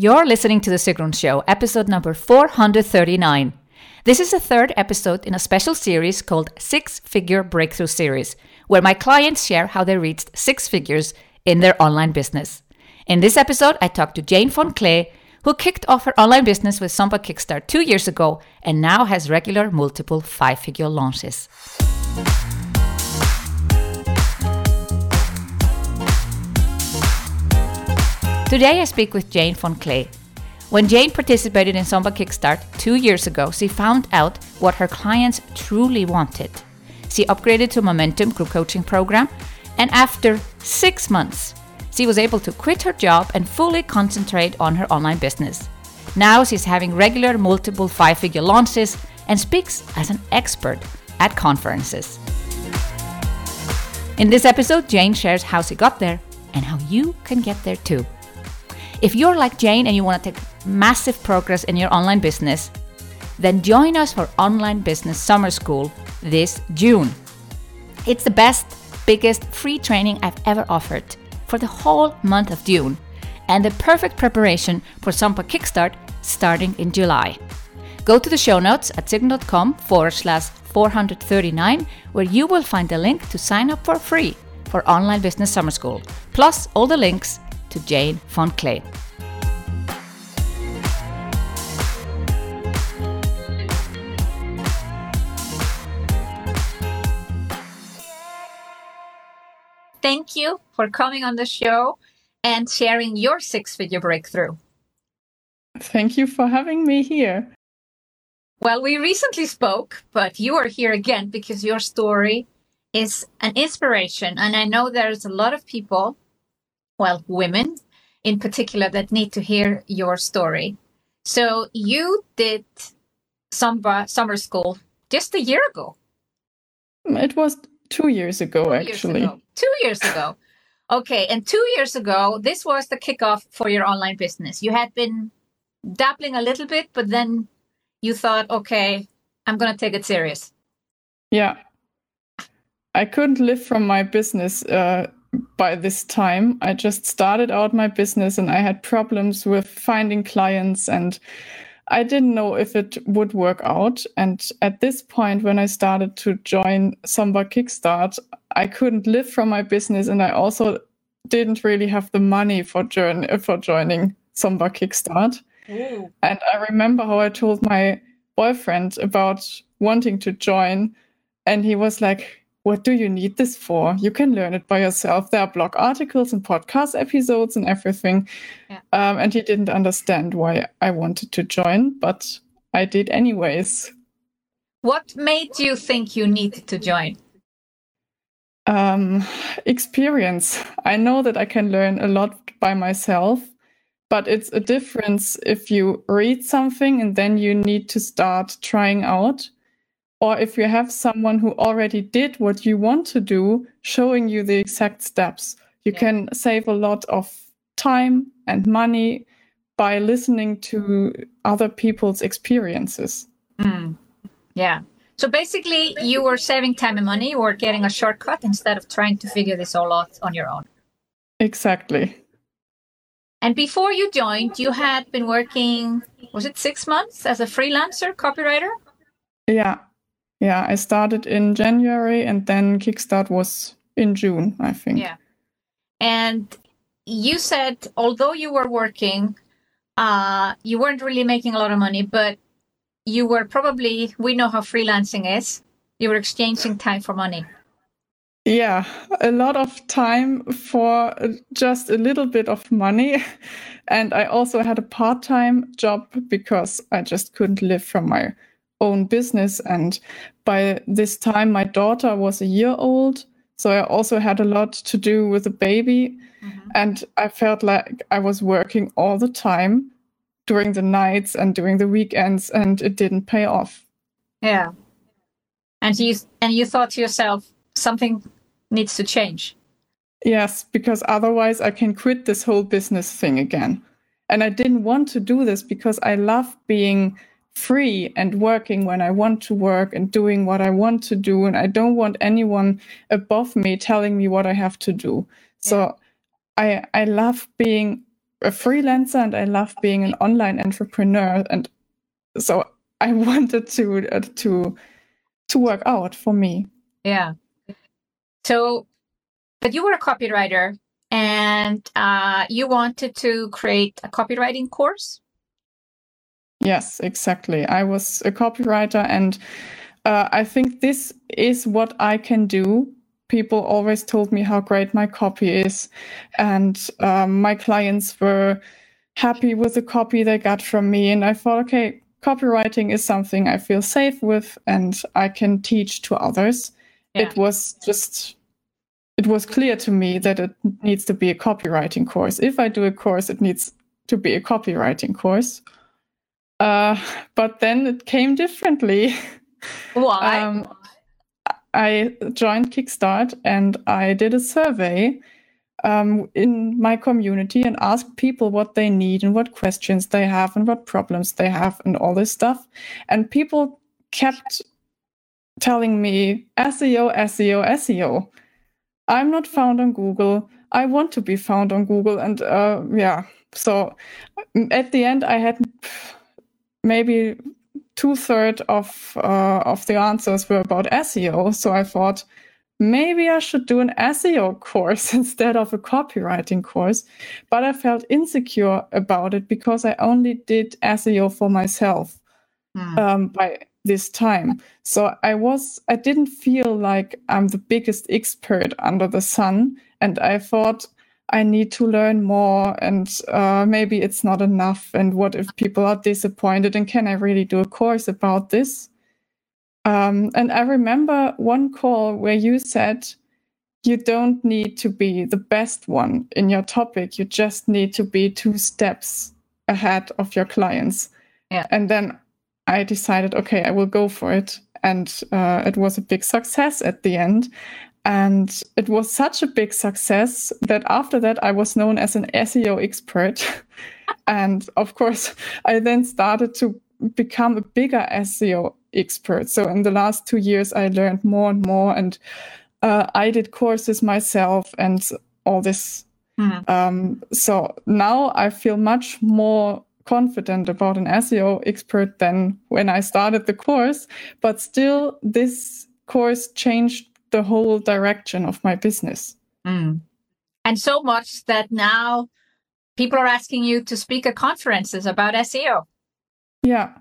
You're listening to The Sigrun Show, episode number 439. This is the third episode in a special series called Six-Figure Breakthrough Series, where my clients share how they reached six figures in their online business. In this episode, I talked to Jane von Klee, who kicked off her online business with SOMBA Kickstart 2 years ago and now has regular multiple five-figure launches. Today I speak with Jane von Klee. When Jane participated in SOMBA Kickstart 2 years ago, she found out what her clients truly wanted. She upgraded to Momentum group coaching program, and after 6 months, she was able to quit her job and fully concentrate on her online business. Now she's having regular multiple five-figure launches and speaks as an expert at conferences. In this episode, Jane shares how she got there and how you can get there too. If you're like Jane and you want to take massive progress in your online business, then join us for Online Business Summer School this June. It's the best, biggest free training I've ever offered for the whole month of June and the perfect preparation for SOMBA Kickstart starting in July. Go to the show notes at sigrun.com/439 where you will find the link to sign up for free for Online Business Summer School, plus all the links to Jane von Klee. Thank you for coming on the show and sharing your six-figure breakthrough. Thank you for having me here. Well, we recently spoke, but you are here again because your story is an inspiration. And I know there's a lot of people, well, women in particular, that need to hear your story. So you did SOMBA Summer School just a year ago. It was 2 years ago, actually. 2 years ago. Okay. And 2 years ago, this was the kickoff for your online business. You had been dabbling a little bit, but then you thought, okay, I'm going to take it serious. Yeah. I couldn't live from my business by this time. I just started out my business and I had problems with finding clients and I didn't know if it would work out. And at this point, when I started to join SOMBA Kickstart, I couldn't live from my business and I also didn't really have the money for joining SOMBA Kickstart. Ooh. And I remember how I told my boyfriend about wanting to join and he was like, "What do you need this for? You can learn it by yourself. There are blog articles and podcast episodes and everything." Yeah. And he didn't understand why I wanted to join, but I did anyways. What made you think you needed to join? Experience. I know that I can learn a lot by myself, but it's a difference if you read something and then you need to start trying out. Or if you have someone who already did what you want to do, showing you the exact steps, you can save a lot of time and money by listening to other people's experiences. Mm. Yeah. So basically, you were saving time and money or getting a shortcut instead of trying to figure this all out on your own. Exactly. And before you joined, you had been working, was it 6 months as a freelancer copywriter? Yeah. Yeah, I started in January and then Kickstart was in June, I think. Yeah. And you said, although you were working, you weren't really making a lot of money, but you were probably, we know how freelancing is, you were exchanging time for money. Yeah, a lot of time for just a little bit of money. And I also had a part-time job because I just couldn't live from my own business. And by this time, my daughter was a year old. So I also had a lot to do with the baby. Mm-hmm. And I felt like I was working all the time during the nights and during the weekends, and it didn't pay off. Yeah. And you thought to yourself, something needs to change. Yes, because otherwise I can quit this whole business thing again. And I didn't want to do this because I love being free and working when I want to work and doing what I want to do. And I don't want anyone above me telling me what I have to do. Yeah. So I love being a freelancer and I love being an online entrepreneur. And so I wanted to work out for me. Yeah. So, but you were a copywriter and you wanted to create a copywriting course? Yes, exactly. I was a copywriter and I think this is what I can do. People always told me how great my copy is. And my clients were happy with the copy they got from me. And I thought, okay, copywriting is something I feel safe with and I can teach to others. Yeah. It was clear to me that it needs to be a copywriting course. If I do a course, it needs to be a copywriting course. But then it came differently. Why? I joined Kickstart and I did a survey in my community and asked people what they need and what questions they have and what problems they have and all this stuff. And people kept telling me, SEO, SEO, SEO. I'm not found on Google. I want to be found on Google. And so at the end, I had maybe two-thirds of the answers were about SEO. So I thought, maybe I should do an SEO course instead of a copywriting course. But I felt insecure about it because I only did SEO for myself by this time. So I didn't feel like I'm the biggest expert under the sun. And I thought I need to learn more and maybe it's not enough. And what if people are disappointed and can I really do a course about this? And I remember one call where you said, you don't need to be the best one in your topic. You just need to be 2 steps ahead of your clients. Yeah. And then I decided, okay, I will go for it. And it was a big success at the end. And it was such a big success that after that, I was known as an SEO expert. And of course, I then started to become a bigger SEO expert. So in the last 2 years, I learned more and more. And I did courses myself and all this. Mm. So now I feel much more confident about an SEO expert than when I started the course. But still, this course changed the whole direction of my business. Mm. And so much that now people are asking you to speak at conferences about SEO. Yeah.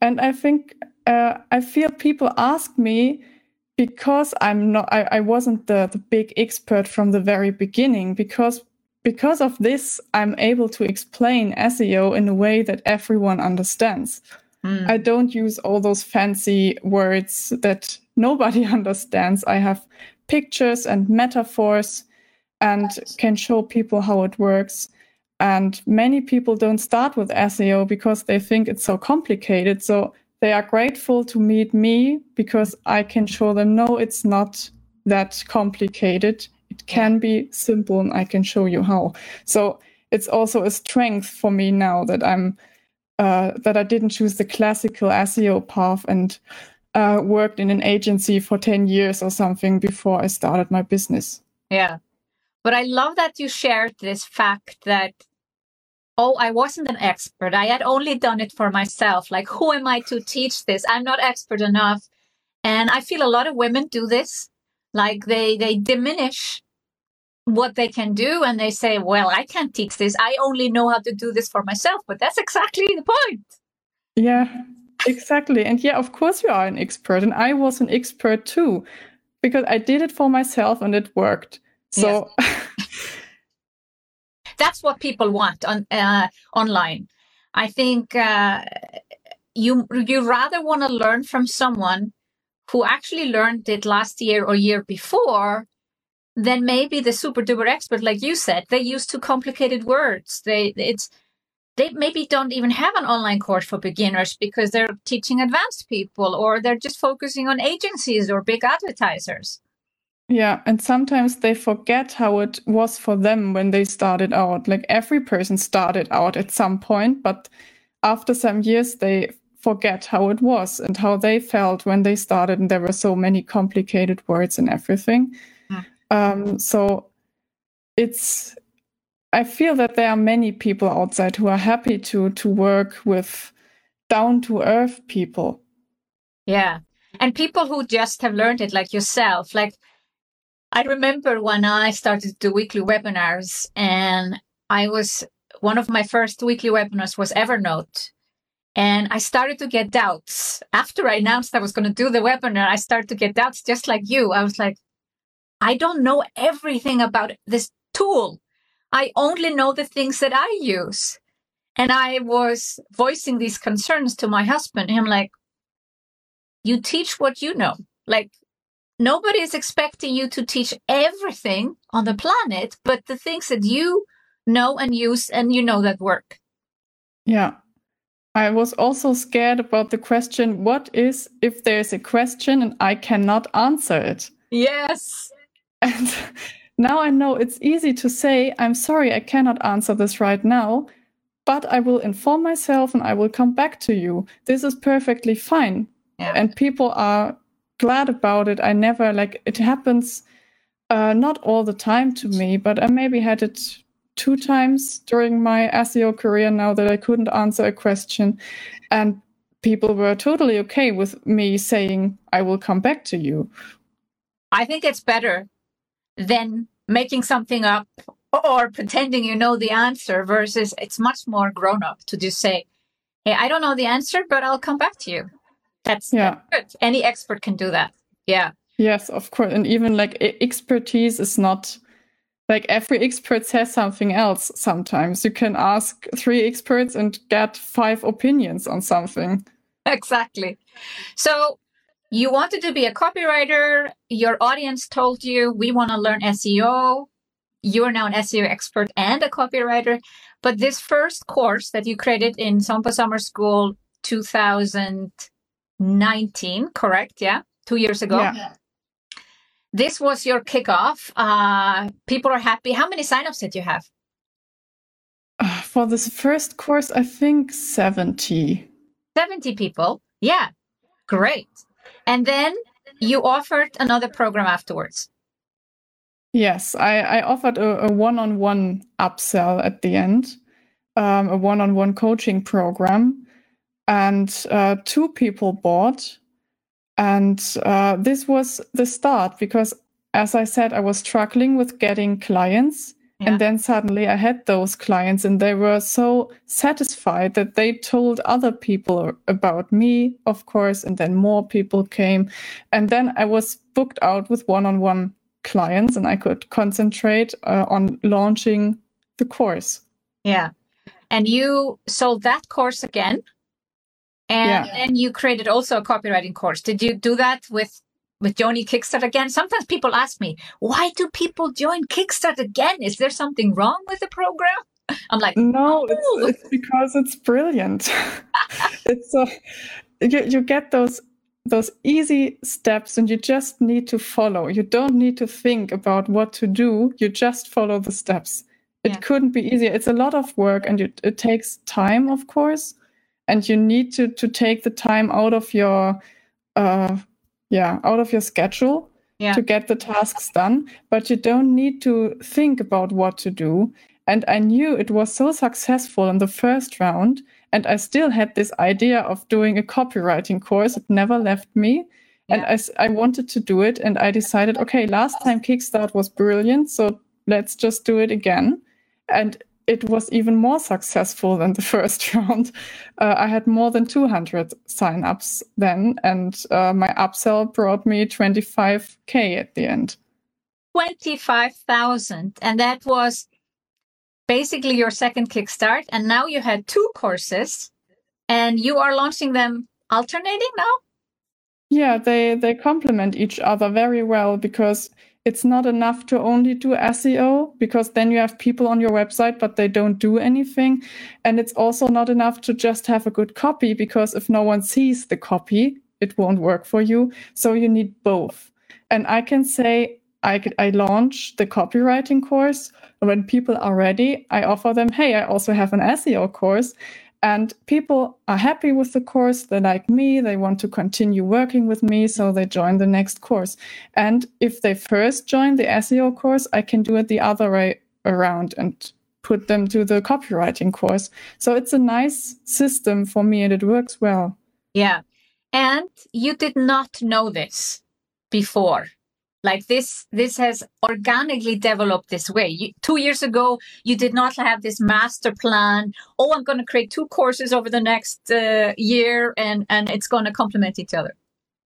And I think I feel people ask me because I wasn't the big expert from the very beginning, because of this, I'm able to explain SEO in a way that everyone understands. Mm. I don't use all those fancy words that nobody understands. I have pictures and metaphors and can show people how it works. And many people don't start with SEO because they think it's so complicated. So they are grateful to meet me because I can show them, no, it's not that complicated. It can be simple and I can show you how. So it's also a strength for me now that I didn't choose the classical SEO path and worked in an agency for 10 years or something before I started my business. Yeah. But I love that you shared this fact that, oh, I wasn't an expert. I had only done it for myself. Like, who am I to teach this? I'm not expert enough. And I feel a lot of women do this. Like they diminish what they can do and they say, well, I can't teach this. I only know how to do this for myself. But that's exactly the point. Yeah, exactly. And yeah, of course you are an expert. And I was an expert too, because I did it for myself and it worked. So yes. That's what people want on online. I think you rather want to learn from someone who actually learned it last year or year before, then maybe the super duper expert, like you said, they use too complicated words. They maybe don't even have an online course for beginners because they're teaching advanced people or they're just focusing on agencies or big advertisers. Yeah, and sometimes they forget how it was for them when they started out. Like every person started out at some point, but after some years they forget how it was and how they felt when they started and there were so many complicated words and everything. So it's I feel that there are many people outside who are happy to work with down-to-earth people. Yeah. And people who just have learned it, like yourself. Like, I remember when I started the weekly webinars, and one of my first weekly webinars was Evernote. And I started to get doubts. After I announced I was going to do the webinar, I started to get doubts just like you. I was like, I don't know everything about this tool. I only know the things that I use. And I was voicing these concerns to my husband. And I'm like, you teach what you know. Like, nobody is expecting you to teach everything on the planet, but the things that you know and use and you know that work. Yeah. I was also scared about the question, what is if there's a question and I cannot answer it? Yes. And now I know it's easy to say, I'm sorry, I cannot answer this right now, but I will inform myself and I will come back to you. This is perfectly fine. Yeah. And people are glad about it. I never, like, it happens not all the time to me, but I maybe had it 2 times during my SEO career now that I couldn't answer a question. And people were totally okay with me saying, I will come back to you. I think it's better than making something up or pretending you know the answer, versus it's much more grown up to just say, hey, I don't know the answer, but I'll come back to you. That's good. Any expert can do that. Yeah. Yes, of course. And even like expertise is not... Like, every expert says something else sometimes. You can ask 3 experts and get 5 opinions on something. Exactly. So you wanted to be a copywriter. Your audience told you, we want to learn SEO. You are now an SEO expert and a copywriter. But this first course that you created in SOMBA Summer School 2019, correct? Yeah, 2 years ago. Yeah. This was your kickoff. People are happy. How many signups did you have? For this first course, I think 70. 70 people. Yeah, great. And then you offered another program afterwards. Yes, I offered a one-on-one upsell at the end, a one-on-one coaching program. And 2 people bought. And this was the start, because, as I said, I was struggling with getting clients. Yeah. And then suddenly I had those clients, and they were so satisfied that they told other people about me, of course. And then more people came. And then I was booked out with one-on-one clients, and I could concentrate on launching the course. Yeah. And you sold that course again. And then you created also a copywriting course. Did you do that with Joni Kickstart again? Sometimes people ask me, why do people join Kickstart again? Is there something wrong with the program? I'm like, no, it's because it's brilliant. It's you get those easy steps, and you just need to follow. You don't need to think about what to do. You just follow the steps. It couldn't be easier. It's a lot of work, and it takes time, of course. And you need to take the time out of your schedule to get the tasks done. But you don't need to think about what to do. And I knew it was so successful in the first round. And I still had this idea of doing a copywriting course. It never left me. Yeah. And I wanted to do it. And I decided, okay, last time Kickstart was brilliant. So let's just do it again. And it was even more successful than the first round. I had more than 200 signups then, and my upsell brought me 25K at the end. 25,000. And that was basically your second Kickstart. And now you had 2 courses, and you are launching them alternating now? Yeah, they complement each other very well, because it's not enough to only do SEO, because then you have people on your website, but they don't do anything. And it's also not enough to just have a good copy, because if no one sees the copy, it won't work for you. So you need both. And I can say I launch the copywriting course. When people are ready, I offer them, hey, I also have an SEO course. And people are happy with the course. They like me. They want to continue working with me. So they join the next course. And if they first join the SEO course, I can do it the other way around and put them to the copywriting course. So it's a nice system for me and it works well. Yeah. And you did not know this before. Like this has organically developed this way. 2 years ago, you did not have this master plan. Oh, I'm going to create two courses over the next year and it's going to complement each other.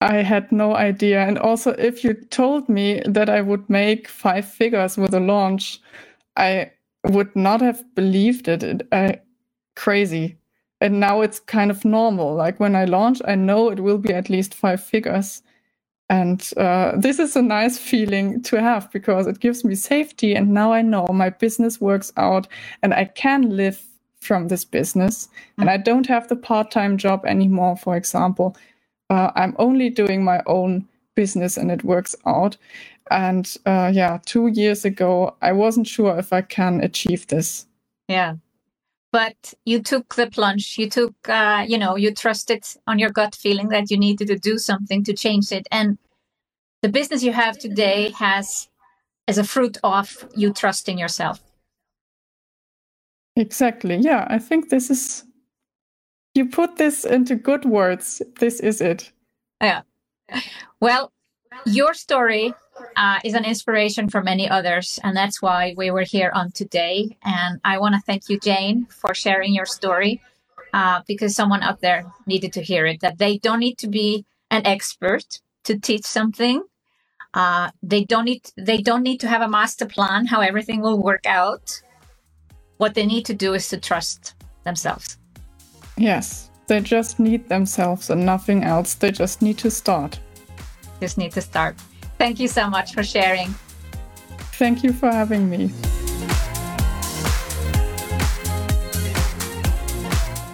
I had no idea. And also, if you told me that I would make 5 figures with a launch, I would not have believed it. Crazy. And now it's kind of normal. Like when I launch, I know it will be at least 5 figures. And this is a nice feeling to have because it gives me safety. And now I know my business works out and I can live from this business. Mm-hmm. And I don't have the part-time job anymore, for example. I'm only doing my own business and it works out. And 2 years ago, I wasn't sure if I can achieve this. Yeah. But you took the plunge, you took, you trusted on your gut feeling that you needed to do something to change it. And the business you have today has as a fruit of you trusting yourself. Exactly. Yeah, I think this is, you put this into good words. This is it. Yeah. Well, your story is an inspiration for many others, and that's why we were here on today. And I want to thank you, Jane, for sharing your story because someone out there needed to hear it, that they don't need to be an expert to teach something. They don't need to have a master plan how everything will work out. What they need to do is to trust themselves. Yes, they just need themselves and nothing else. They just need to start. Thank you so much for sharing. Thank you for having me.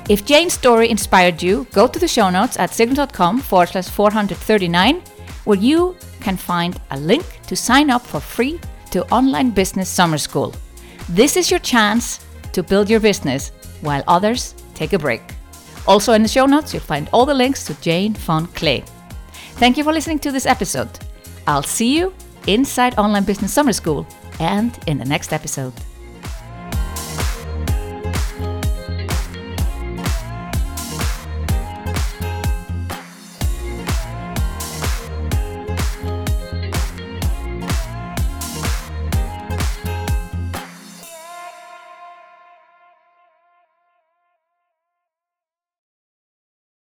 If Jane's story inspired you, go to the show notes at sigrun.com/439, where you can find a link to sign up for free to Online Business Summer School. This is your chance to build your business while others take a break. Also in the show notes, you'll find all the links to Jane von Klee. Thank you for listening to this episode. I'll see you inside Online Business Summer School and in the next episode.